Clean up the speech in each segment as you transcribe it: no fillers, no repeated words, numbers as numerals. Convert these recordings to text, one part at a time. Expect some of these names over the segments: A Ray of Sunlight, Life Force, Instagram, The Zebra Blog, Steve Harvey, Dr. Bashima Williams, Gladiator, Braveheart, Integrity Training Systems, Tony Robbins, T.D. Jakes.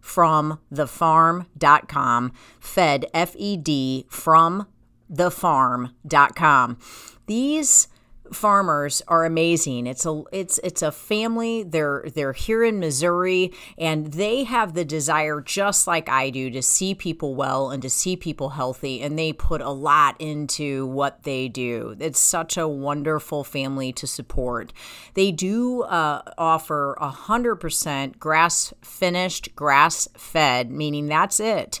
From The Farm.com, Fed, F-E-D, From The Farm.com. These farmers are amazing. It's a family. They're here in Missouri, and they have the desire, just like I do, to see people well and to see people healthy, and they put a lot into what they do. It's such a wonderful family to support. They do offer 100% grass-finished, grass-fed, meaning that's it.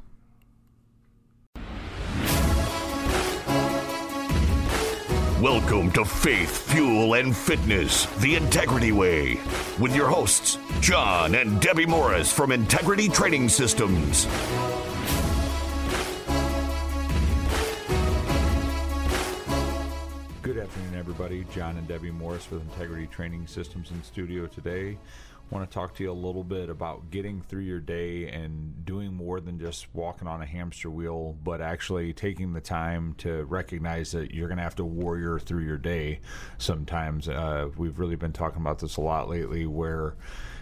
Welcome to Faith, Fuel, and Fitness, the Integrity Way, with your hosts, John and Debbie Morris from Integrity Training Systems. Good afternoon, everybody. John and Debbie Morris with Integrity Training Systems in studio today. I want to talk to you a little bit about getting through your day and doing more than just walking on a hamster wheel, but actually taking the time to recognize that you're going to have to warrior through your day sometimes. We've really been talking about this a lot lately, where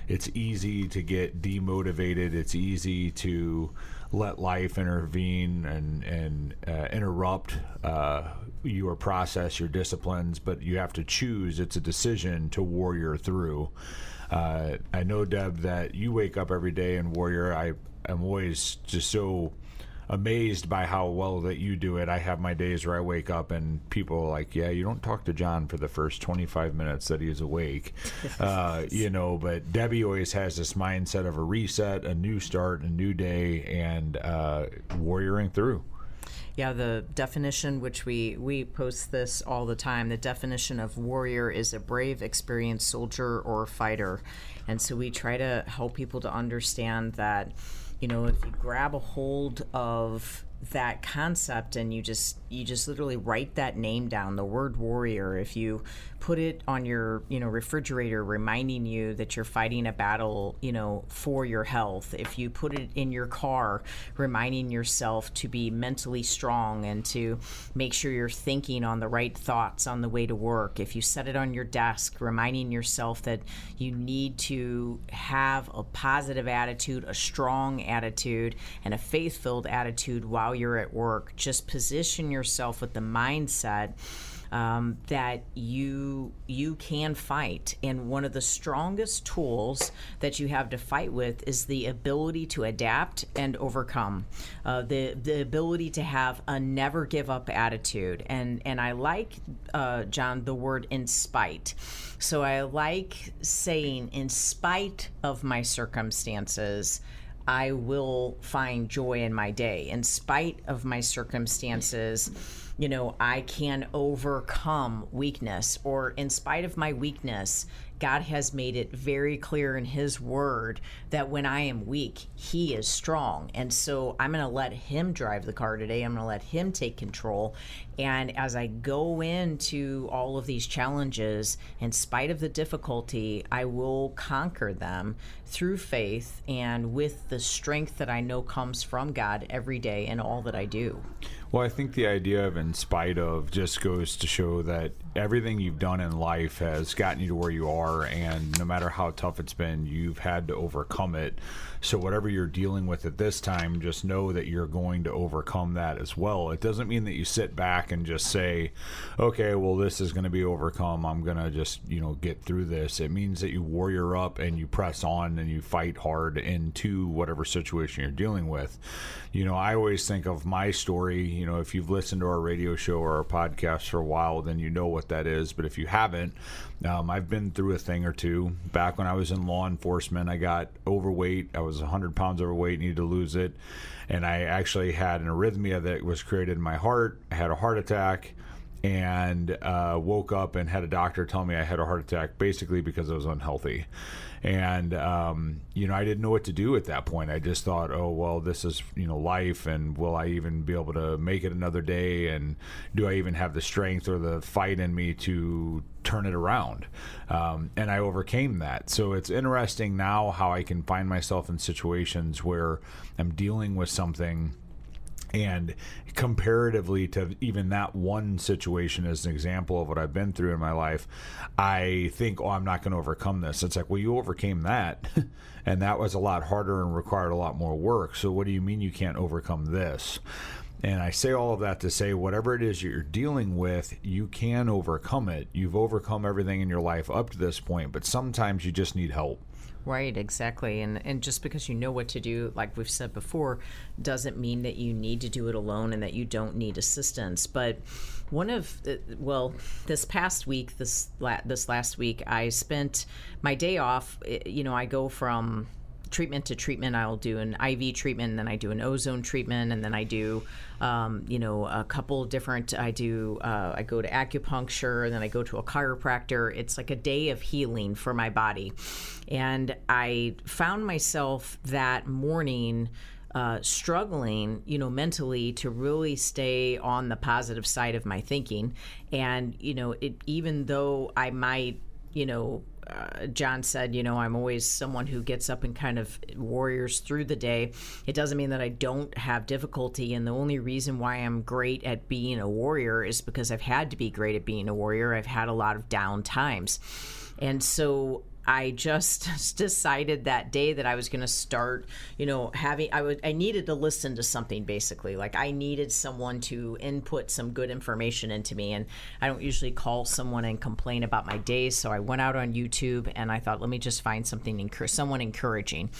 it's easy to get demotivated. It's easy to let life intervene and interrupt your process, your disciplines, but you have to choose. It's a decision to warrior through. I know, Deb, that you wake up every day and warrior. I am always just so amazed by how well that you do it. I have my days where I wake up and people are like, yeah, you don't talk to John for the first 25 minutes that he is awake. But Debbie always has this mindset of a reset, a new start, a new day, and warrioring through. Yeah, the definition, which we post this all the time, the definition of warrior is a brave, experienced soldier or fighter. And so we try to help people to understand that, if you grab a hold of that concept and you just literally write that name down, the word warrior, if you put it on your refrigerator reminding you that you're fighting a battle for your health, if you put it in your car reminding yourself to be mentally strong and to make sure you're thinking on the right thoughts on the way to work, if you set it on your desk reminding yourself that you need to have a positive attitude, a strong attitude, and a faith-filled attitude while you're at work, just position yourself with the mindset that you can fight. And one of the strongest tools that you have to fight with is the ability to adapt and overcome, the ability to have a never give up attitude. And I like, John, the word in spite. So I like saying, in spite of my circumstances, I will find joy in my day. In spite of my circumstances, I can overcome weakness, or in spite of my weakness, God has made it very clear in his word that when I am weak, he is strong. And so I'm going to let him drive the car today. I'm going to let him take control. And as I go into all of these challenges, in spite of the difficulty, I will conquer them through faith and with the strength that I know comes from God every day in all that I do. Well, I think the idea of in spite of just goes to show that everything you've done in life has gotten you to where you are, and no matter how tough it's been, you've had to overcome it. So whatever you're dealing with at this time, just know that you're going to overcome that as well. It doesn't mean that you sit back and just say, okay, well, this is going to be overcome. I'm going to just, get through this. It means that you warrior up and you press on and you fight hard into whatever situation you're dealing with. I always think of my story. If you've listened to our radio show or our podcast for a while, then you know what that is. But if you haven't, I've been through a thing or two. Back when I was in law enforcement, I got overweight. I was 100 pounds overweight, needed to lose it. And I actually had an arrhythmia that was created in my heart. I had a heart attack and woke up and had a doctor tell me I had a heart attack basically because I was unhealthy. And, I didn't know what to do at that point. I just thought, oh, well, this is, life. And will I even be able to make it another day? And do I even have the strength or the fight in me to turn it around? And I overcame that. So it's interesting now how I can find myself in situations where I'm dealing with something, and comparatively to even that one situation as an example of what I've been through in my life, I think, I'm not going to overcome this. It's like, well, you overcame that, and that was a lot harder and required a lot more work. So what do you mean you can't overcome this? And I say all of that to say, whatever it is you're dealing with, you can overcome it. You've overcome everything in your life up to this point, but sometimes you just need help. Right, exactly. And just because you know what to do, like we've said before, doesn't mean that you need to do it alone and that you don't need assistance. But one of the, well, this past week, this last week, I spent my day off. You know, I go from treatment to treatment. I'll do an IV treatment, and then I do an ozone treatment, and then I do, a couple different, I go to acupuncture, and then I go to a chiropractor. It's like a day of healing for my body. And I found myself that morning struggling, mentally to really stay on the positive side of my thinking. And, even though I might, John said, I'm always someone who gets up and kind of warriors through the day. It doesn't mean that I don't have difficulty. And the only reason why I'm great at being a warrior is because I've had to be great at being a warrior. I've had a lot of down times. And so I just decided that day that I was going to start, I needed to listen to something, basically. Like, I needed someone to input some good information into me. And I don't usually call someone and complain about my day. So I went out on YouTube and I thought, let me just find something, someone encouraging.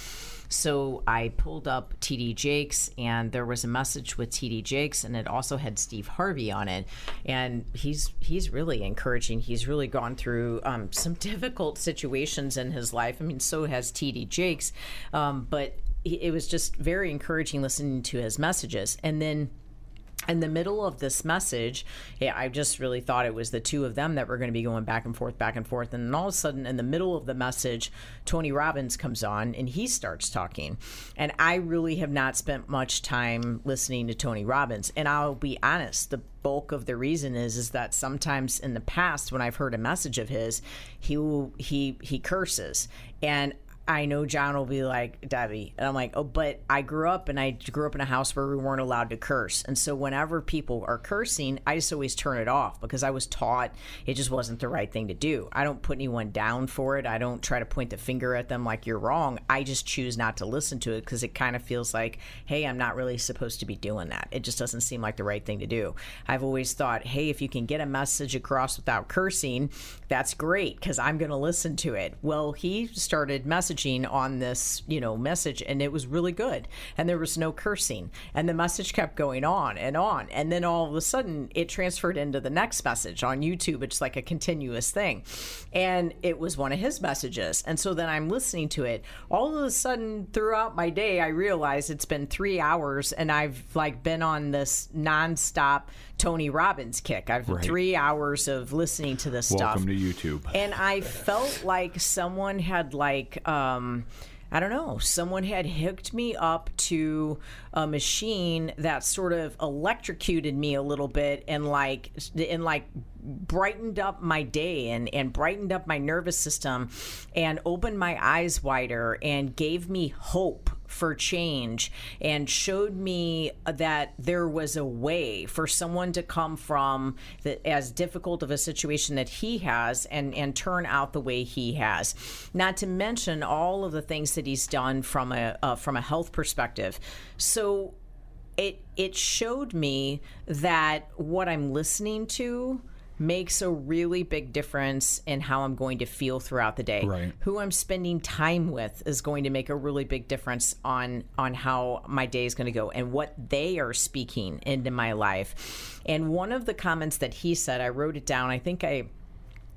So I pulled up T.D. Jakes, and there was a message with T.D. Jakes, and it also had Steve Harvey on it. And he's really encouraging. He's really gone through some difficult situations in his life. I mean, so has T.D. Jakes. But it was just very encouraging listening to his messages. And then in the middle of this message, I just really thought it was the two of them that were going to be going back and forth. And then all of a sudden, in the middle of the message, Tony Robbins comes on and he starts talking. And I really have not spent much time listening to Tony Robbins. And I'll be honest, the bulk of the reason is that sometimes in the past, when I've heard a message of his, he curses. And I know John will be like, Debbie. And I'm like, oh, but I grew up in a house where we weren't allowed to curse. And so whenever people are cursing, I just always turn it off because I was taught it just wasn't the right thing to do. I don't put anyone down for it. I don't try to point the finger at them like you're wrong. I just choose not to listen to it because it kind of feels like, hey, I'm not really supposed to be doing that. It just doesn't seem like the right thing to do. I've always thought, hey, if you can get a message across without cursing, that's great because I'm going to listen to it. Well, he started messaging on this, message, and it was really good. And there was no cursing. And the message kept going on. And then all of a sudden, it transferred into the next message on YouTube. It's like a continuous thing. And it was one of his messages. And so then I'm listening to it. All of a sudden, throughout my day, I realized it's been 3 hours, and I've been on this nonstop Tony Robbins kick. I've had 3 hours of listening to this stuff. Welcome to YouTube. And I felt like someone had someone had hooked me up to a machine that sort of electrocuted me a little bit and brightened up my day and brightened up my nervous system and opened my eyes wider and gave me hope for change and showed me that there was a way for someone to come from as difficult of a situation that he has and turn out the way he has. Not to mention all of the things that he's done from a health perspective. So it showed me that what I'm listening to makes a really big difference in how I'm going to feel throughout the day. Right. Who I'm spending time with is going to make a really big difference on how my day is going to go and what they are speaking into my life. And one of the comments that he said, I wrote it down. I think I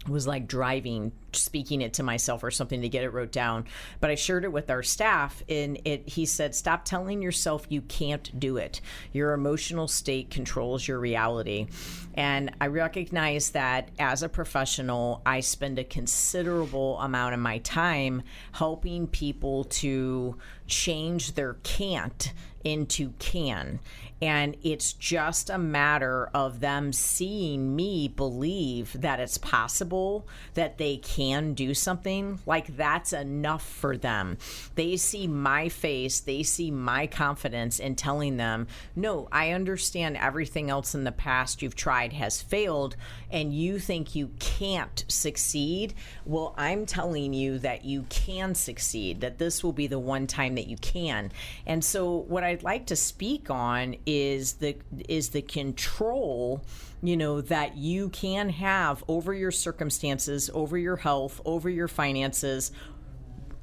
was driving, speaking it to myself or something to get it wrote down. But I shared it with our staff, and he said, stop telling yourself you can't do it. Your emotional state controls your reality. And I recognize that as a professional, I spend a considerable amount of my time helping people to change their can't into can. And it's just a matter of them seeing me believe that it's possible, that they can. can do something, like that's enough for them. They see my face, they see my confidence in telling them, no, I understand everything else in the past you've tried has failed and you think you can't succeed. Well, I'm telling you that you can succeed, that this will be the one time that you can. And so what I'd like to speak on is the control, you know, that you can have over your circumstances, over your health, over your finances,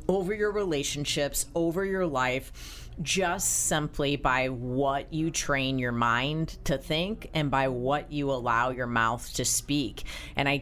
over your relationships, over your life, just simply by what you train your mind to think and by what you allow your mouth to speak. And I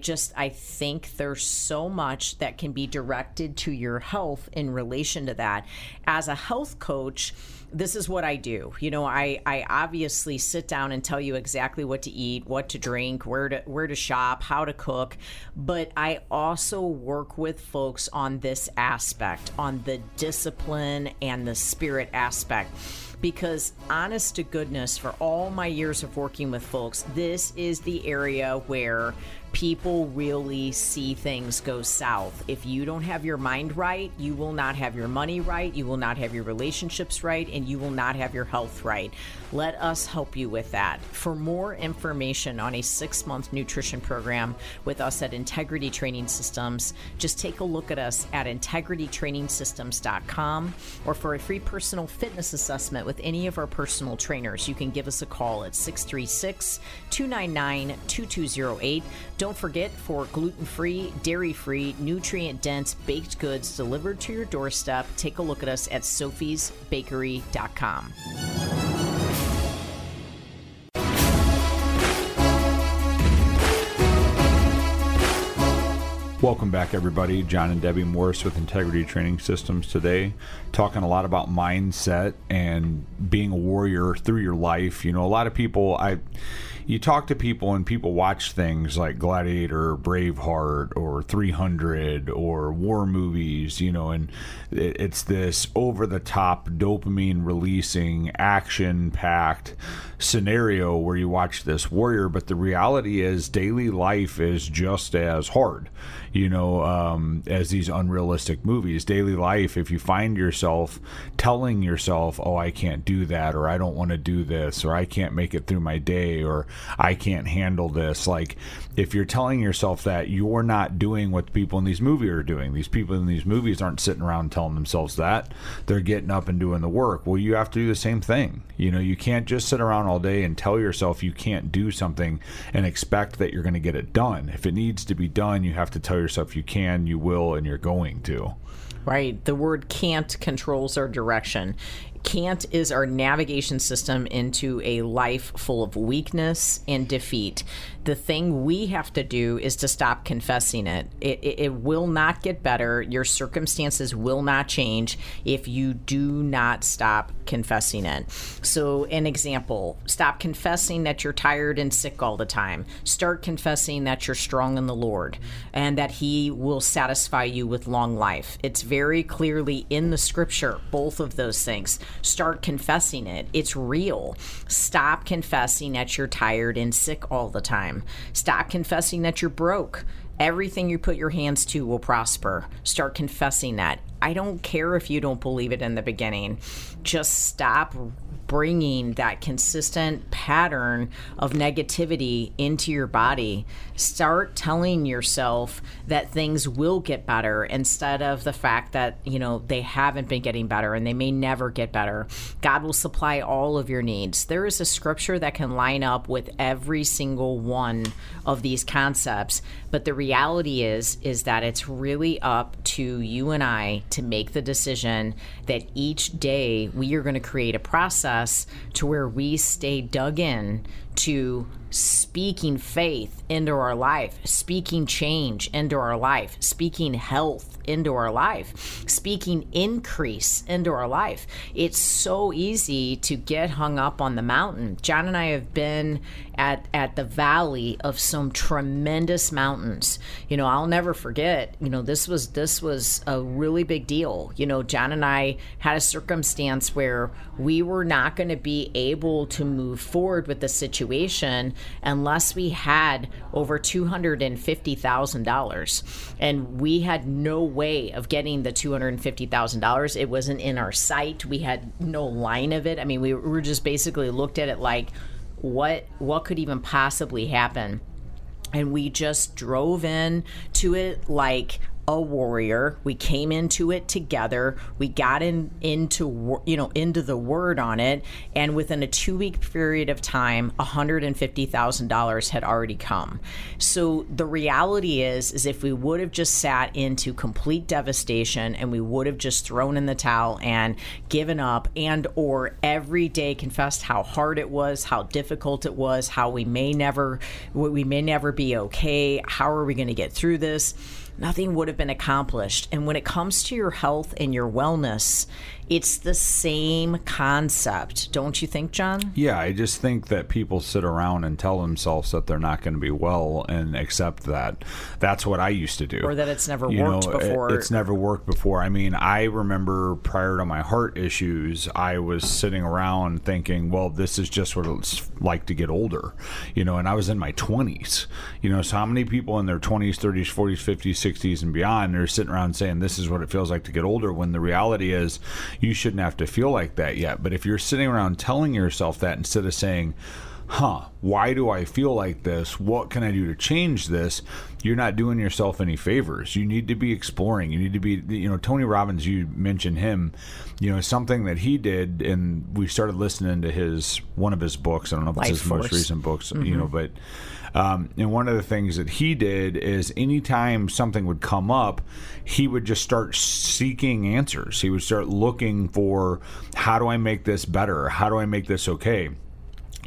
think there's so much that can be directed to your health in relation to that. As a health coach, this is what I do. You know, I obviously sit down and tell you exactly what to eat, what to drink, where to shop, how to cook, but I also work with folks on this aspect, on the discipline and the spirit aspect. Because honest to goodness, for all my years of working with folks, this is the area where people really see things go south. If you don't have your mind right, you will not have your money right, you will not have your relationships right, and you will not have your health right. Let us help you with that. For more information on a 6-month nutrition program with us at Integrity Training Systems, just take a look at us at integritytrainingsystems.com, or for a free personal fitness assessment with any of our personal trainers, you can give us a call at 636-299-2208. Don't forget, for gluten-free, dairy-free, nutrient-dense baked goods delivered to your doorstep, take a look at us at sophiesbakery.com. Welcome back, everybody. John and Debbie Morris with Integrity Training Systems today, talking a lot about mindset and being a warrior through your life. You know, a lot of people, you talk to people and people watch things like Gladiator, or Braveheart, or 300, or war movies, you know, and it's this over-the-top, dopamine-releasing, action-packed scenario where you watch this warrior, but the reality is daily life is just as hard, you know, as these unrealistic movies. Daily life, if you find yourself telling yourself, oh, I can't do that, or I don't want to do this, or I can't make it through my day, or I can't handle this. Like, if you're telling yourself that, you're not doing what the people in these movies are doing. These people in these movies aren't sitting around telling themselves that. They're getting up and doing the work. Well, you have to do the same thing. You know, you can't just sit around all day and tell yourself you can't do something and expect that you're going to get it done. If it needs to be done, you have to tell yourself you can, you will, and you're going to. Right. The word can't controls our direction. Can't is our navigation system into a life full of weakness and defeat. The thing we have to do is to stop confessing it. It will not get better. Your circumstances will not change if you do not stop confessing it. So an example, stop confessing that you're tired and sick all the time. Start confessing that you're strong in the Lord and that He will satisfy you with long life. It's very clearly in the scripture, both of those things. Start confessing it. It's real. Stop confessing that you're tired and sick all the time. Stop confessing that you're broke. Everything you put your hands to will prosper. Start confessing that. I don't care if you don't believe it in the beginning. Just stop bringing that consistent pattern of negativity into your body. Start telling yourself that things will get better instead of the fact that, you know, they haven't been getting better and they may never get better. God will supply all of your needs. There is a scripture that can line up with every single one of these concepts, but the reality is that it's really up to you and I to make the decision that each day we are going to create a process to where we stay dug in to speaking faith into our life, speaking change into our life, speaking health into our life, speaking increase into our life. It's so easy to get hung up on the mountain. John and I have been at the valley of some tremendous mountains. You know, I'll never forget, you know, this was a really big deal. You know, John and I had a circumstance where we were not going to be able to move forward with the situation situation unless we had over $250,000. And we had no way of getting the $250,000. It wasn't in our sight. We had no line of it. I mean, we were just basically looked at it like, what could even possibly happen? And we just drove in to it like a warrior. We came into it together. We got into the word on it. And within a 2-week period of time, $150,000 had already come. So the reality is if we would have just sat into complete devastation and we would have just thrown in the towel and given up and or every day confessed how hard it was, how difficult it was, how we may never be okay, how are we going to get through this? Nothing would have been accomplished. And when it comes to your health and your wellness, it's the same concept. Don't you think, John? Yeah, I just think that people sit around and tell themselves that they're not going to be well and accept that. That's what I used to do. Or that it's never worked before. It's never worked before. I mean, I remember prior to my heart issues, I was sitting around thinking, well, this is just what it's like to get older. You know, and I was in my 20s. You know, so how many people in their 20s, 30s, 40s, 50s, 60s and beyond are sitting around saying this is what it feels like to get older, when the reality is you shouldn't have to feel like that yet. But if you're sitting around telling yourself that instead of saying, why do I feel like this? What can I do to change this? You're not doing yourself any favors. You need to be exploring. You need to be, Tony Robbins, you mentioned him, something that he did. And we started listening to one of his books. I don't know if it's his most recent books, mm-hmm. But and one of the things that he did is anytime something would come up, he would just start seeking answers. He would start looking for, how do I make this better? How do I make this okay?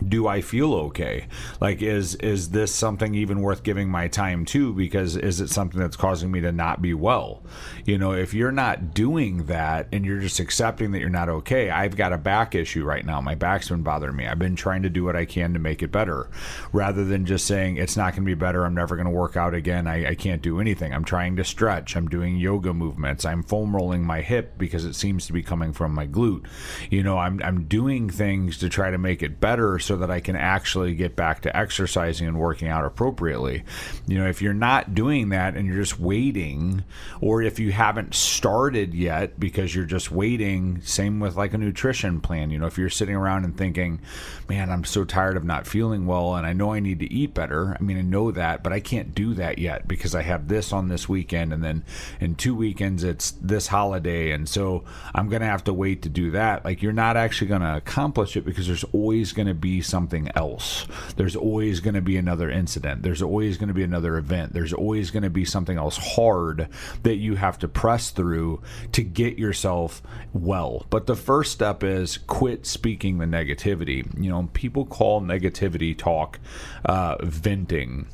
Do I feel okay? Like, is this something even worth giving my time to? Because is it something that's causing me to not be well? If you're not doing that and you're just accepting that you're not okay, I've got a back issue right now. My back's been bothering me. I've been trying to do what I can to make it better rather than just saying it's not going to be better. I'm never going to work out again. I can't do anything. I'm trying to stretch. I'm doing yoga movements. I'm foam rolling my hip because it seems to be coming from my glute. I'm doing things to try to make it better so that I can actually get back to exercising and working out appropriately. If you're not doing that and you're just waiting, or if you haven't started yet because you're just waiting, same with like a nutrition plan. If you're sitting around and thinking, man, I'm so tired of not feeling well and I know I need to eat better. I mean, I know that, but I can't do that yet because I have this on this weekend and then in 2 weekends it's this holiday. And so I'm going to have to wait to do that. Like, you're not actually going to accomplish it because there's always going to be something else. There's always going to be another incident. There's always going to be another event. There's always going to be something else hard that you have to press through to get yourself well. But the first step is quit speaking the negativity. People call negativity talk venting.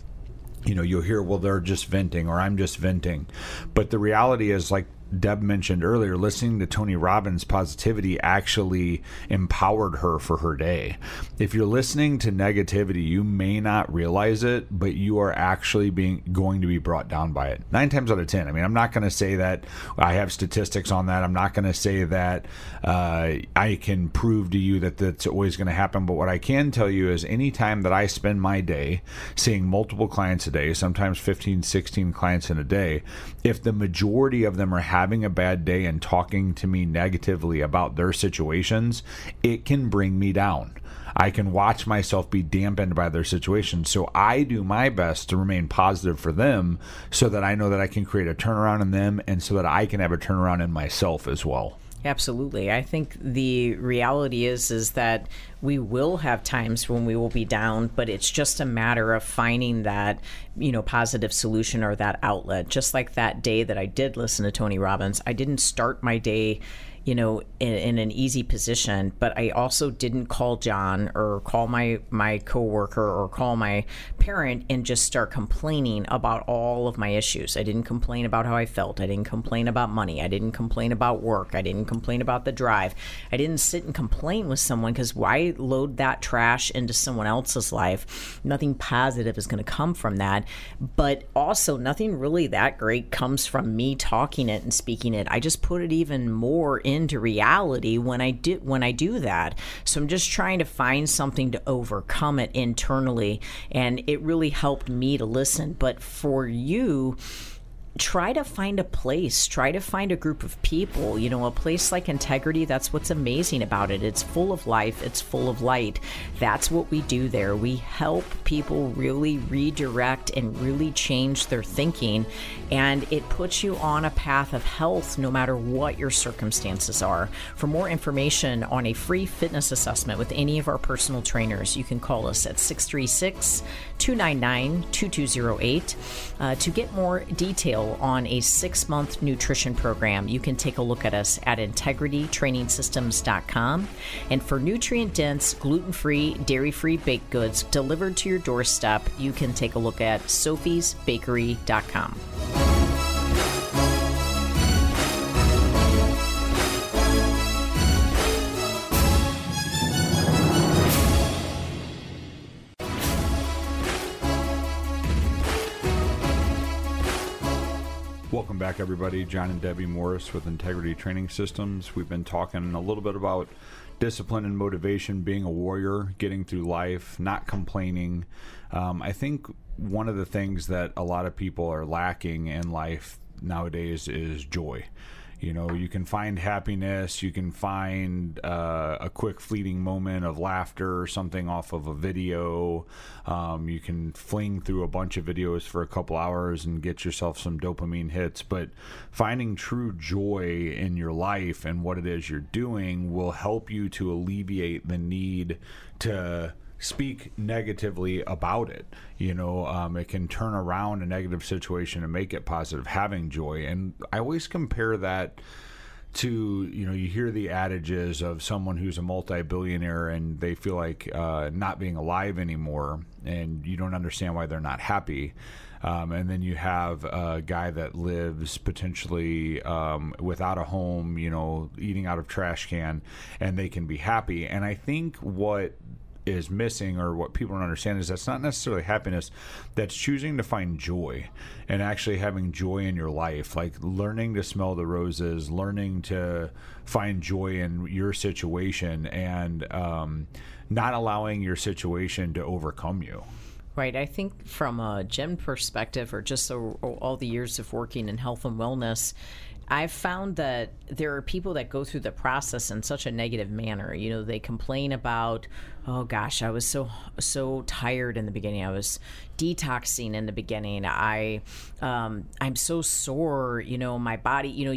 You'll hear, well, they're just venting or I'm just venting. But the reality is, like Deb mentioned earlier, listening to Tony Robbins' positivity actually empowered her for her day. If you're listening to negativity, you may not realize it, but you are actually going to be brought down by it 9 times out of 10. I mean, I'm not going to say that I have statistics on that. I'm not going to say that I can prove to you that that's always going to happen. But what I can tell you is any time that I spend my day seeing multiple clients a day, sometimes 15, 16 clients in a day, if the majority of them are having a bad day and talking to me negatively about their situations, it can bring me down. I can watch myself be dampened by their situation. So I do my best to remain positive for them so that I know that I can create a turnaround in them and so that I can have a turnaround in myself as well. Absolutely. I think the reality is that we will have times when we will be down, but it's just a matter of finding that, positive solution or that outlet. Just like that day that I did listen to Tony Robbins, I didn't start my day in an easy position, but I also didn't call John or call my coworker or call my parent and just start complaining about all of my issues. I didn't complain about how I felt. I didn't complain about money. I didn't complain about work. I didn't complain about the drive. I didn't sit and complain with someone because why I load that trash into someone else's life, nothing positive is going to come from that. But also nothing really that great comes from me talking it and speaking it. I just put it even more into reality when I do that. So I'm just trying to find something to overcome it internally. And it really helped me to listen. But for you, try to find a place, try to find a group of people, you know, a place like Integrity. That's what's amazing about it. It's full of life. It's full of light. That's what we do there. We help people really redirect and really change their thinking. And it puts you on a path of health, no matter what your circumstances are. For more information on a free fitness assessment with any of our personal trainers, you can call us at 636-299-2208. To get more details on a 6-month nutrition program, you can take a look at us at integritytrainingsystems.com. And for nutrient-dense, gluten-free, dairy-free baked goods delivered to your doorstep, you can take a look at sophiesbakery.com. Welcome back, everybody. John and Debbie Morris with Integrity Training Systems. We've been talking a little bit about discipline and motivation, being a warrior, getting through life, not complaining. I think one of the things that a lot of people are lacking in life nowadays is joy. You know, you can find happiness, you can find a quick fleeting moment of laughter or something off of a video. You can fling through a bunch of videos for a couple hours and get yourself some dopamine hits. But finding true joy in your life and what it is you're doing will help you to alleviate the need to speak negatively about it. You know, it can turn around a negative situation and make it positive, having joy. And I always compare that to, you know, you hear the adages of someone who's a multi-billionaire and they feel like not being alive anymore, and you don't understand why they're not happy. And then you have a guy that lives potentially without a home, you know, eating out of trash can, and they can be happy. And I think what is missing, or what people don't understand, is that's not necessarily happiness. That's choosing to find joy and actually having joy in your life, like learning to smell the roses, learning to find joy in your situation, and not allowing your situation to overcome you. Right. I think from a gym perspective, or just all the years of working in health and wellness, I've found that there are people that go through the process in such a negative manner. You know, they complain about, oh gosh, I was so tired in the beginning. I was detoxing in the beginning. I'm so sore, you know, my body, you know,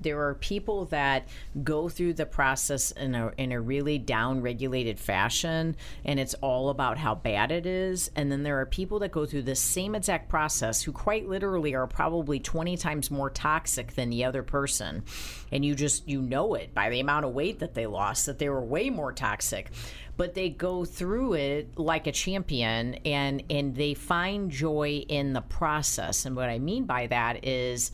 there are people that go through the process in a really down-regulated fashion, and it's all about how bad it is. And then there are people that go through the same exact process who quite literally are probably 20 times more toxic than the other person. And you just, you know it by the amount of weight that they lost, that they were way more toxic. But they go through it like a champion, and they find joy in the process. And what I mean by that is,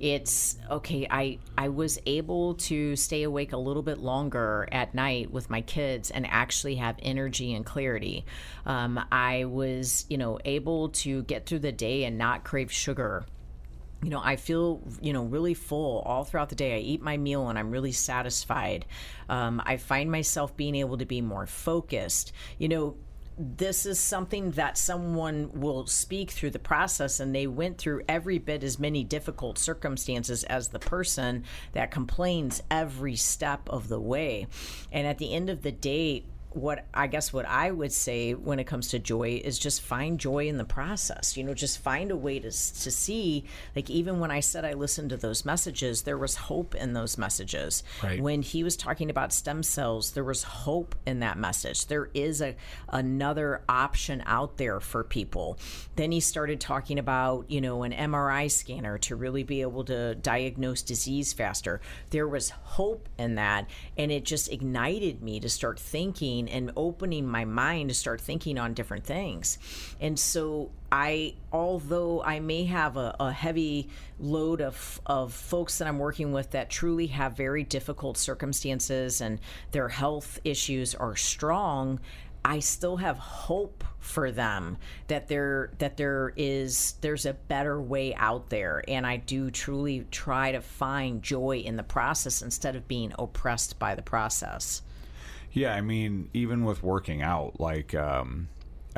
it's okay, I was able to stay awake a little bit longer at night with my kids and actually have energy and clarity. I was, you know, able to get through the day and not crave sugar. You know, I feel, you know, really full all throughout the day. I eat my meal and I'm really satisfied. I find myself being able to be more focused. You know, this is something that someone will speak through the process, and they went through every bit as many difficult circumstances as the person that complains every step of the way. And at the end of the day, what I would say when it comes to joy is just find joy in the process. You know, just find a way to see, like, even when I said I listened to those messages, there was hope in those messages. Right. When he was talking about stem cells, there was hope in that message. There is another option out there for people. Then he started talking about, you know, an MRI scanner to really be able to diagnose disease faster. There was hope in that, and it just ignited me to start thinking thinking and opening my mind to start thinking on different things. And so although I may have a heavy load of folks that I'm working with that truly have very difficult circumstances and their health issues are strong, I still have hope for them that there's a better way out there. And I do truly try to find joy in the process instead of being oppressed by the process. Yeah. I mean, even with working out, like,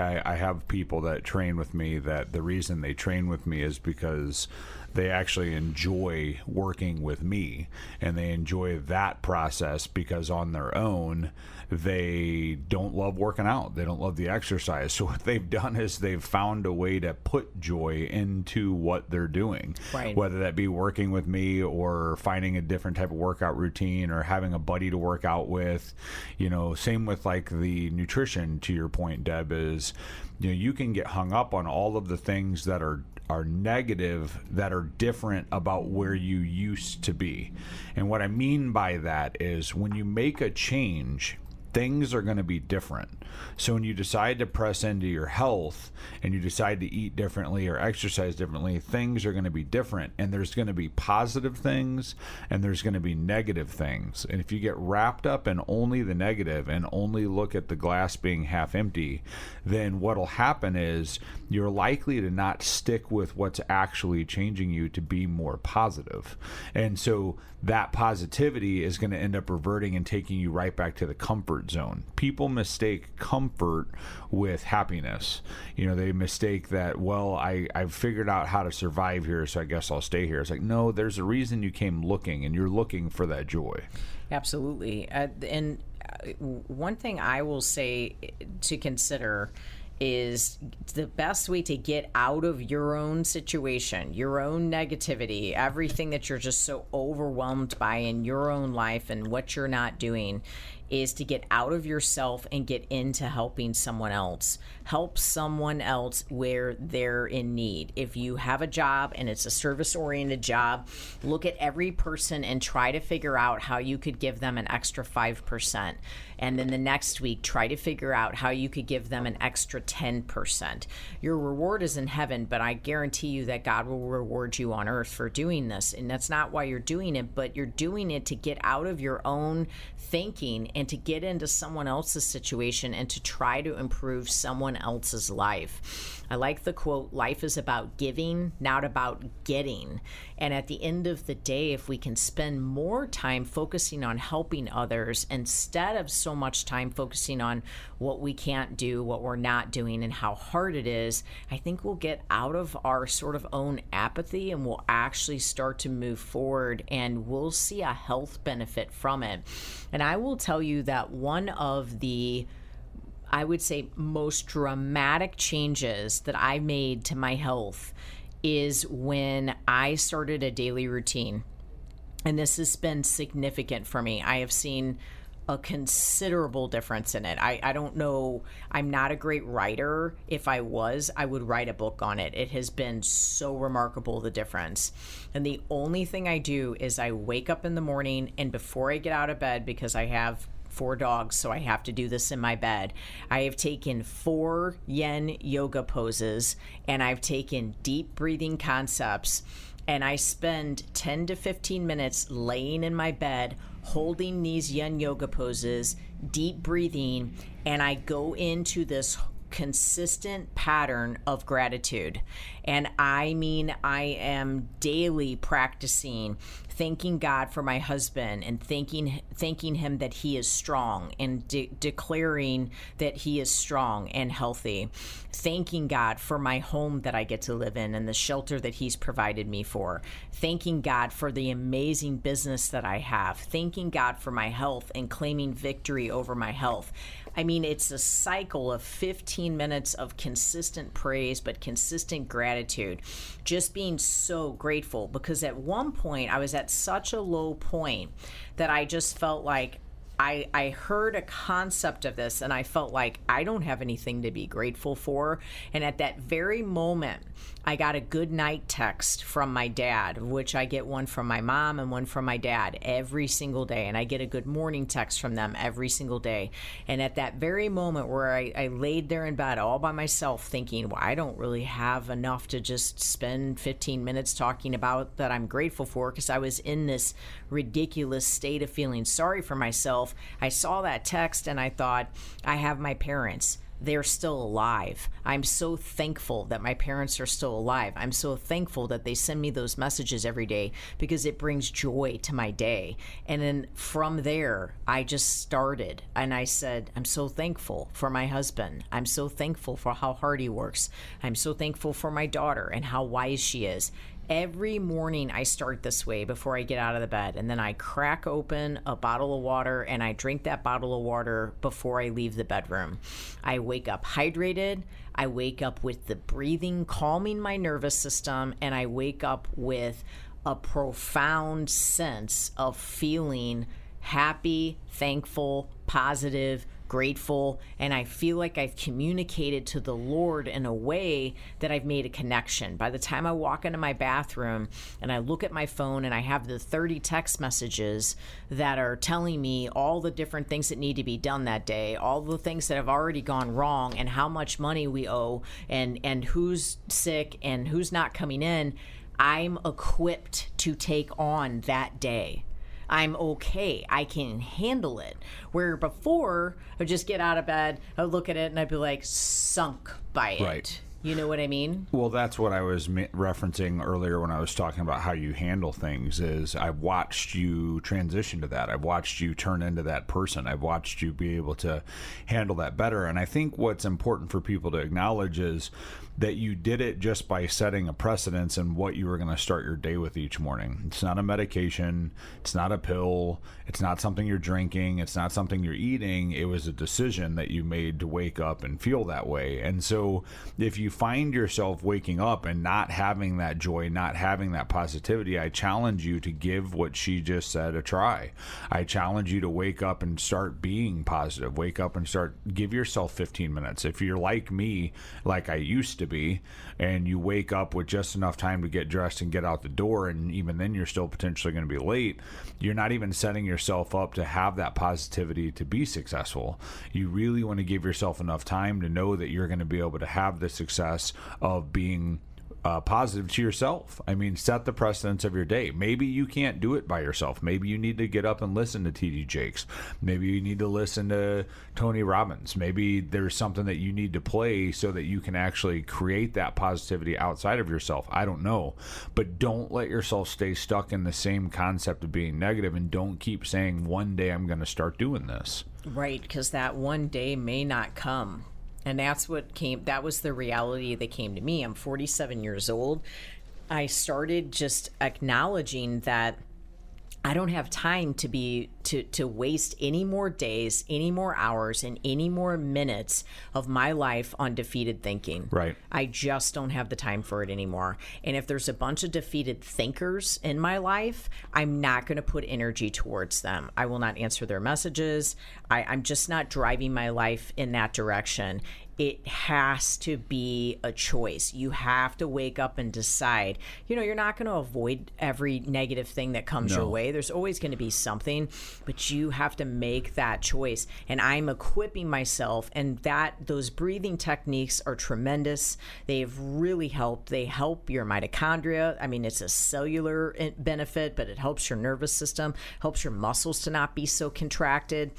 I have people that train with me that the reason they train with me is because they actually enjoy working with me, and they enjoy that process, because on their own, they don't love working out. They don't love the exercise. So what they've done is they've found a way to put joy into what they're doing, right, whether that be working with me or finding a different type of workout routine or having a buddy to work out with. You know, same with like the nutrition, to your point, Deb, is, you know, you can get hung up on all of the things that are negative, that are different about where you used to be. And what I mean by that is when you make a change, things are going to be different. So when you decide to press into your health and you decide to eat differently or exercise differently, things are going to be different. And there's going to be positive things and there's going to be negative things. And if you get wrapped up in only the negative and only look at the glass being half empty, then what'll happen is you're likely to not stick with what's actually changing you to be more positive. And so that positivity is going to end up reverting and taking you right back to the comfort zone. People mistake comfort with happiness. You know, they mistake that, well, I've figured out how to survive here, so I guess I'll stay here. It's like, no, there's a reason you came looking, and you're looking for that joy. Absolutely. And one thing I will say to consider is the best way to get out of your own situation, your own negativity, everything that you're just so overwhelmed by in your own life and what you're not doing, is to get out of yourself and get into helping someone else. Help someone else where they're in need. If you have a job and it's a service-oriented job, look at every person and try to figure out how you could give them an extra 5%. And then the next week, try to figure out how you could give them an extra 10%. Your reward is in heaven, but I guarantee you that God will reward you on earth for doing this. And that's not why you're doing it, but you're doing it to get out of your own thinking and to get into someone else's situation and to try to improve someone else's life. I like the quote, life is about giving, not about getting. And at the end of the day, if we can spend more time focusing on helping others instead of so much time focusing on what we can't do, what we're not doing, and how hard it is, I think we'll get out of our sort of own apathy and we'll actually start to move forward, and we'll see a health benefit from it. And I will tell you that one of the, I would say, most dramatic changes that I made to my health is when I started a daily routine. And this has been significant for me. I have seen a considerable difference in it. I don't know. I'm not a great writer. If I was, I would write a book on it. It has been so remarkable, the difference. And the only thing I do is I wake up in the morning, and before I get out of bed, because I have 4 dogs, so I have to do this in my bed, I have taken 4 yin yoga poses, and I've taken deep breathing concepts, and I spend 10 to 15 minutes laying in my bed holding these yin yoga poses, deep breathing, and I go into this consistent pattern of gratitude. And I mean, I am daily practicing thanking God for my husband and thanking him that he is strong, and declaring that he is strong and healthy, thanking God for my home that I get to live in and the shelter that he's provided me for, thanking God for the amazing business that I have, thanking God for my health and claiming victory over my health. I mean, it's a cycle of 15 minutes of consistent praise, but consistent gratitude, just being so grateful, because at one point I was at such a low point that I just felt like I heard a concept of this and I felt like I don't have anything to be grateful for. And at that very moment, I got a good night text from my dad, which I get one from my mom and one from my dad every single day. And I get a good morning text from them every single day. And at that very moment where I laid there in bed all by myself thinking, well, I don't really have enough to just spend 15 minutes talking about that I'm grateful for, because I was in this ridiculous state of feeling sorry for myself. I saw that text and I thought, I have my parents. They're still alive. I'm so thankful that my parents are still alive. I'm so thankful that they send me those messages every day, because it brings joy to my day. And then from there, I just started and I said, I'm so thankful for my husband. I'm so thankful for how hard he works. I'm so thankful for my daughter and how wise she is. Every morning I start this way before I get out of the bed, and then I crack open a bottle of water and I drink that bottle of water before I leave the bedroom. I wake up hydrated. I wake up with the breathing calming my nervous system, and I wake up with a profound sense of feeling happy, thankful, positive, grateful, and I feel like I've communicated to the Lord in a way that I've made a connection. By the time I walk into my bathroom and I look at my phone and I have the 30 text messages that are telling me all the different things that need to be done that day, all the things that have already gone wrong and how much money we owe and who's sick and who's not coming in, I'm equipped to take on that day. I'm okay. I can handle it. Where before, I would just get out of bed, I would look at it, and I'd be like sunk by it. Right. You know what I mean? Well, that's what I was referencing earlier when I was talking about how you handle things, is I've watched you transition to that. I've watched you turn into that person. I've watched you be able to handle that better. And I think what's important for people to acknowledge is that you did it just by setting a precedence in what you were going to start your day with each morning. It's not a medication. It's not a pill. It's not something you're drinking. It's not something you're eating. It was a decision that you made to wake up and feel that way. And so if you find yourself waking up and not having that joy, not having that positivity, I challenge you to give what she just said a try. I challenge you to wake up and start being positive. Wake up and start, give yourself 15 minutes. If you're like me, like I used to be, and you wake up with just enough time to get dressed and get out the door, and even then you're still potentially going to be late, you're not even setting yourself up to have that positivity to be successful. You really want to give yourself enough time to know that you're going to be able to have the success of being positive to yourself. I mean, set the precedence of your day. Maybe you can't do it by yourself. Maybe you need to get up and listen to T.D. Jakes. Maybe you need to listen to Tony Robbins. Maybe there's something that you need to play so that you can actually create that positivity outside of yourself. I don't know. But don't let yourself stay stuck in the same concept of being negative, and don't keep saying, one day I'm going to start doing this. Right, because that one day may not come. And that's what came, that was the reality that came to me. I'm 47 years old. I started just acknowledging that I don't have time to be to waste any more days, any more hours, and any more minutes of my life on defeated thinking. Right. I just don't have the time for it anymore. And if there's a bunch of defeated thinkers in my life, I'm not going to put energy towards them. I will not answer their messages. I'm just not driving my life in that direction. It has to be a choice. You have to wake up and decide. You know, you're not going to avoid every negative thing that comes your way. There's always going to be something, but you have to make that choice. And I'm equipping myself, and that those breathing techniques are tremendous. They've really helped. They help your mitochondria. I mean, it's a cellular benefit, but it helps your nervous system, helps your muscles to not be so contracted.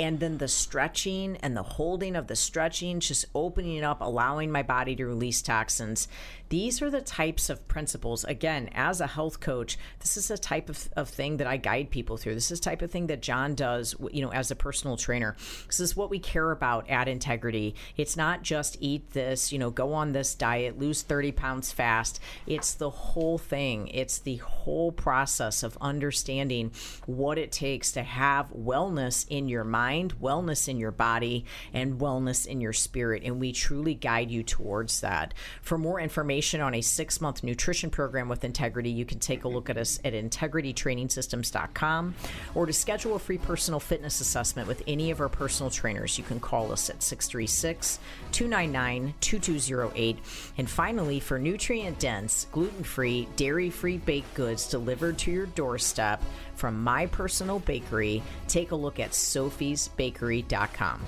And then the stretching and the holding of the stretching, just opening it up, allowing my body to release toxins. These are the types of principles. Again, as a health coach, this is a type of thing that I guide people through. This is the type of thing that John does, you know, as a personal trainer. This is what we care about at Integrity. It's not just eat this, you know, go on this diet, lose 30 pounds fast. It's the whole thing. It's the whole process of understanding what it takes to have wellness in your mind, mind, wellness in your body, and wellness in your spirit. And we truly guide you towards that. For more information on a 6-month nutrition program with Integrity, you can take a look at us at integritytrainingsystems.com, or to schedule a free personal fitness assessment with any of our personal trainers, you can call us at 636-299-2208. And finally, for nutrient-dense, gluten-free, dairy-free baked goods delivered to your doorstep from my personal bakery, take a look at sophiesbakery.com.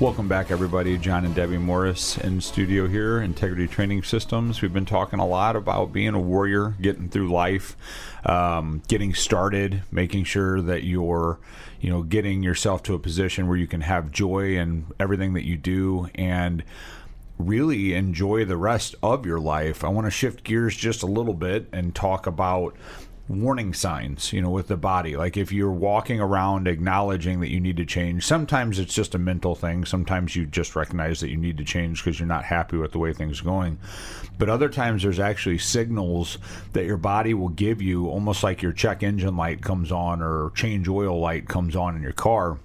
Welcome back, everybody. John and Debbie Morris in studio here, Integrity Training Systems. We've been talking a lot about being a warrior, getting through life, getting started, making sure that you're, getting yourself to a position where you can have joy in everything that you do and really enjoy the rest of your life. I want to shift gears just a little bit and talk about warning signs, with the body. Like if you're walking around acknowledging that you need to change, sometimes it's just a mental thing. Sometimes you just recognize that you need to change because you're not happy with the way things are going. But other times there's actually signals that your body will give you, almost like your check engine light comes on or change oil light comes on in your car,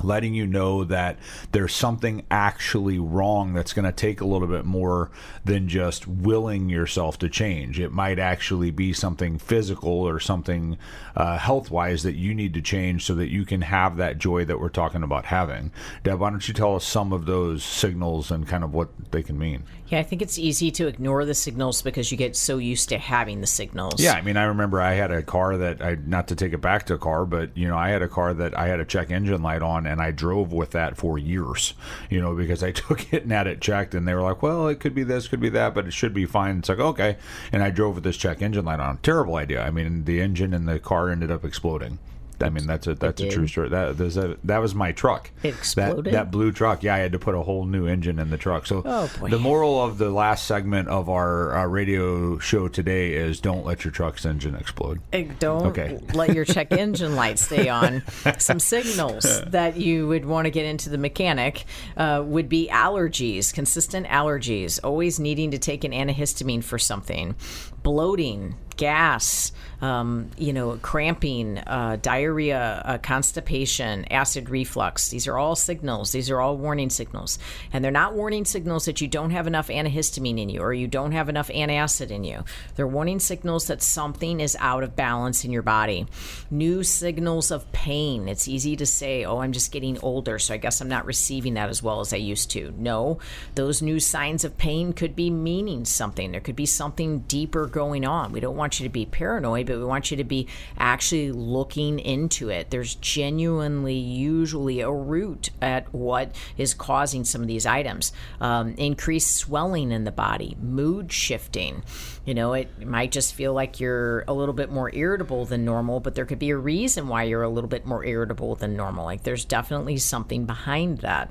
letting you know that there's something actually wrong that's going to take a little bit more than just willing yourself to change. It might actually be something physical or something health-wise that you need to change so that you can have that joy that we're talking about having. Deb, why don't you tell us some of those signals and kind of what they can mean? Yeah, I think it's easy to ignore the signals because you get so used to having the signals. Yeah, I mean, I remember I had a car that not to take it back to a car, but, I had a car that I had a check engine light on, and I drove with that for years, because I took it and had it checked, and they were like, well, it could be this, could be that, but it should be fine. It's like, okay. And I drove with this check engine light on. Terrible idea. I mean, the engine and the car ended up exploding. I mean, that's a true story. That was my truck. It exploded? That blue truck. Yeah, I had to put a whole new engine in the truck. So the moral of the last segment of our radio show today is don't let your truck's engine explode. Let your check engine light stay on. Some signals that you would want to get into the mechanic would be allergies, consistent allergies, always needing to take an antihistamine for something, bloating, gas, cramping, diarrhea, constipation, acid reflux. These are all signals. These are all warning signals. And they're not warning signals that you don't have enough antihistamine in you or you don't have enough antacid in you. They're warning signals that something is out of balance in your body. New signals of pain. It's easy to say, I'm just getting older, so I guess I'm not receiving that as well as I used to. No, those new signs of pain could be meaning something. There could be something deeper going on. We don't want you to be paranoid, but we want you to be actually looking into it. There's genuinely usually a root at what is causing some of these items. Increased swelling in the body, mood shifting. It might just feel like you're a little bit more irritable than normal, but there could be a reason why you're a little bit more irritable than normal. Like there's definitely something behind that.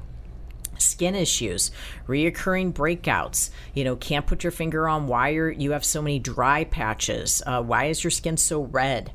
Skin issues, reoccurring breakouts, can't put your finger on why you have so many dry patches. Why is your skin so red?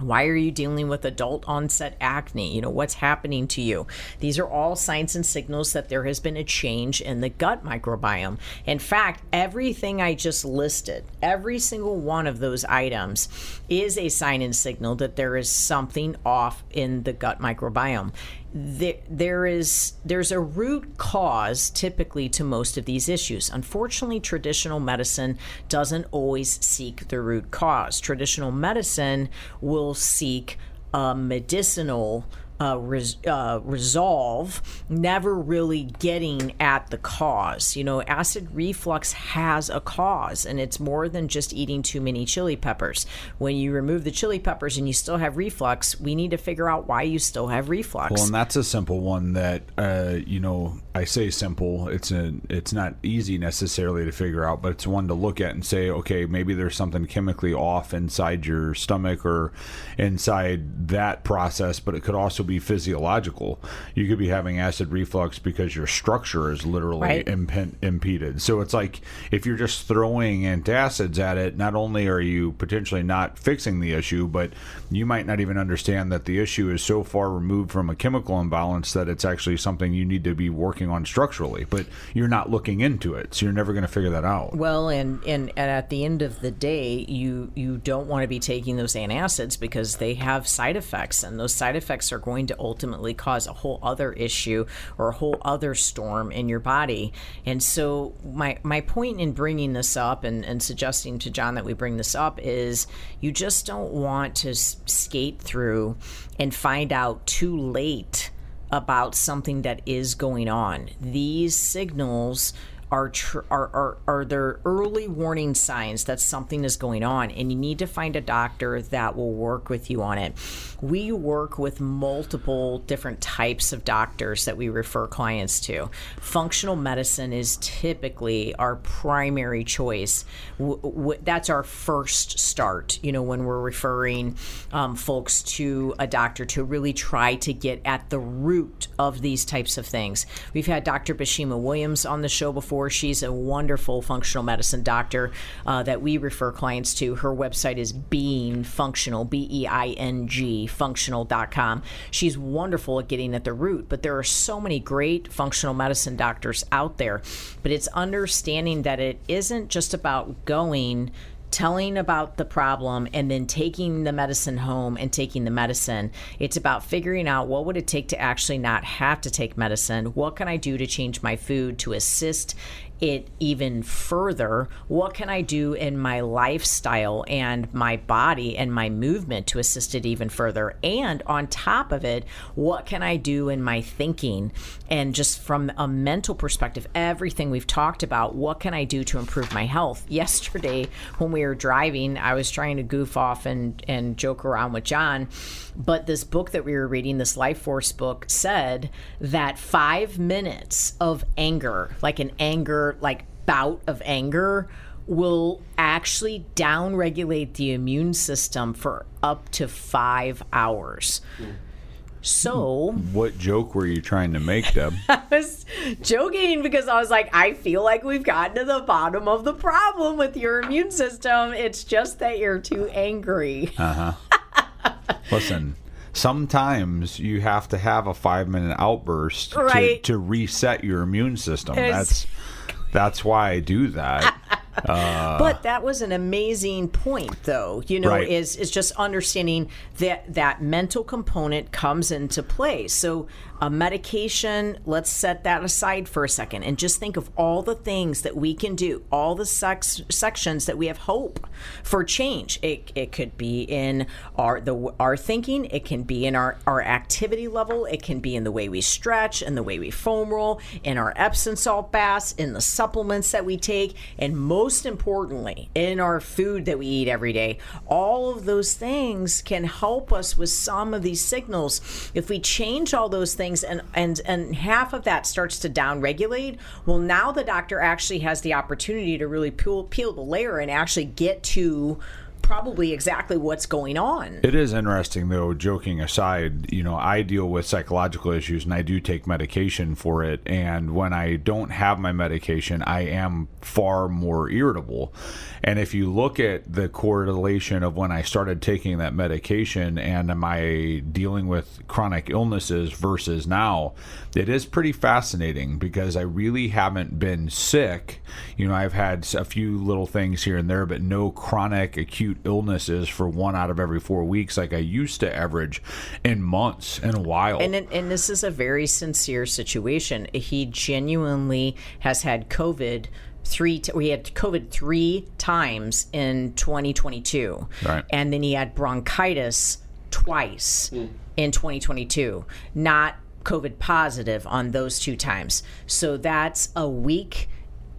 Why are you dealing with adult onset acne? What's happening to you? These are all signs and signals that there has been a change in the gut microbiome. In fact, everything I just listed, every single one of those items is a sign and signal that there is something off in the gut microbiome. There's a root cause typically to most of these issues. Unfortunately, traditional medicine doesn't always seek the root cause. Traditional medicine will seek a medicinal resolve, never really getting at the cause. Acid reflux has a cause, and it's more than just eating too many chili peppers. When you remove the chili peppers and you still have reflux, we need to figure out why you still have reflux. Well, and that's a simple one that, I say simple. It's not easy necessarily to figure out, but it's one to look at and say, okay, maybe there's something chemically off inside your stomach or inside that process, but it could also be physiological. You could be having acid reflux because your structure is literally impeded. So it's like if you're just throwing antacids at it, not only are you potentially not fixing the issue, but you might not even understand that the issue is so far removed from a chemical imbalance that it's actually something you need to be working on structurally, but you're not looking into it, so you're never going to figure that out. Well, and at the end of the day, you don't want to be taking those antacids because they have side effects, and those side effects are going to ultimately cause a whole other issue or a whole other storm in your body. And so my point in bringing this up and suggesting to John that we bring this up is you just don't want to skate through and find out too late about something that is going on. These signals are there early warning signs that something is going on, and you need to find a doctor that will work with you on it. We work with multiple different types of doctors that we refer clients to. Functional medicine is typically our primary choice. That's our first start, you know, when we're referring folks to a doctor to really try to get at the root of these types of things. We've had Dr. Bashima Williams on the show before. She's a wonderful functional medicine doctor that we refer clients to. Her website is Being Functional, B-E-I-N-G, functional.com. She's wonderful at getting at the root, but there are so many great functional medicine doctors out there. But it's understanding that it isn't just about going, telling about the problem, and then taking the medicine home and taking the medicine. It's about figuring out what would it take to actually not have to take medicine? What can I do to change my food to assist it even further? What can I do in my lifestyle and my body and my movement to assist it even further? And on top of it, what can I do in my thinking? And just from a mental perspective, everything we've talked about, what can I do to improve my health? Yesterday, when we were driving, I was trying to goof off and joke around with John, but this book that we were reading, this Life Force book, said that 5 minutes of anger, bout of anger, will actually downregulate the immune system for up to 5 hours. So what joke were you trying to make, Deb? I was joking because I was like, I feel like we've gotten to the bottom of the problem with your immune system. It's just that you're too angry. Listen, sometimes you have to have a 5 minute outburst to reset your immune system. That's why I do that. But that was an amazing point, though, is just understanding that mental component comes into play. So a medication, let's set that aside for a second and just think of all the things that we can do, all the sections that we have hope for change. It could be in our thinking. It can be in our activity level. It can be in the way we stretch and the way we foam roll, in our Epsom salt baths, in the supplements that we take, and most importantly, in our food that we eat every day. All of those things can help us with some of these signals. If we change all those things and half of that starts to downregulate, well, now the doctor actually has the opportunity to really peel the layer and actually get to probably exactly what's going on. It is interesting, though, joking aside, I deal with psychological issues and I do take medication for it. And when I don't have my medication, I am far more irritable. And if you look at the correlation of when I started taking that medication and am I dealing with chronic illnesses versus now, it is pretty fascinating because I really haven't been sick. I've had a few little things here and there, but no chronic acute illnesses for 1 out of every 4 weeks like I used to average in months and a while. And this is a very sincere situation. He genuinely has had COVID three times in 2022. Right. And then he had bronchitis twice in 2022. Not COVID positive on those 2 times. So that's a week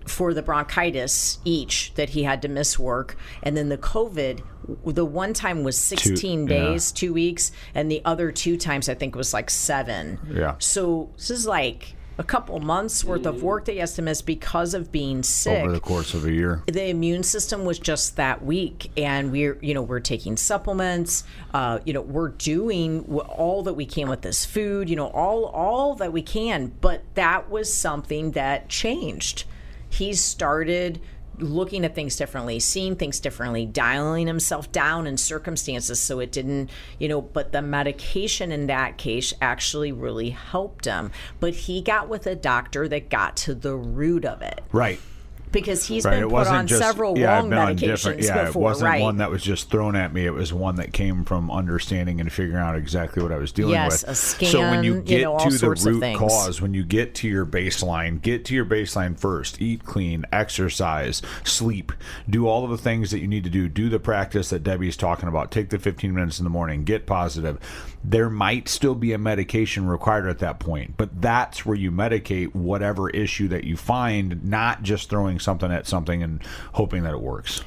for the bronchitis each that he had to miss work. And then the COVID, the one time was 16 days, 2 weeks. And the other 2 times, I think, was like 7. Yeah. So this is like a couple months worth of work that he has to miss because of being sick. Over the course of a year. The immune system was just that weak, and we're taking supplements, we're doing all that we can with this food, all that we can, but that was something that changed. He started looking at things differently, seeing things differently, dialing himself down in circumstances so it didn't, but the medication in that case actually really helped him. But he got with a doctor that got to the root of it. Right. Because he's been put on several wrong medications before. It wasn't one that was just thrown at me. It was one that came from understanding and figuring out exactly what I was dealing with. Yes, a scan, so when you get to the root cause, when you get to your baseline first, eat clean, exercise, sleep, do all of the things that you need to do the practice that Debbie's talking about, take the 15 minutes in the morning, get positive. There might still be a medication required at that point, but that's where you medicate whatever issue that you find, not just throwing something at something and hoping that it works.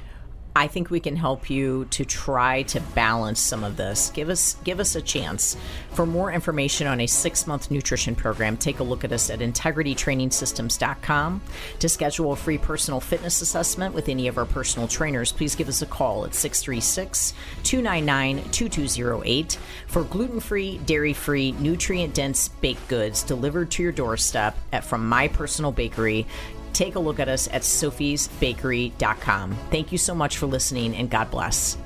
I think we can help you to try to balance some of this. Give us a chance. For more information on a 6-month nutrition program, take a look at us at integritytrainingsystems.com. To schedule a free personal fitness assessment with any of our personal trainers, please give us a call at 636-299-2208. For gluten-free, dairy-free, nutrient-dense baked goods delivered to your doorstep from My Personal Bakery, take a look at us at sophiesbakery.com. Thank you so much for listening, and God bless.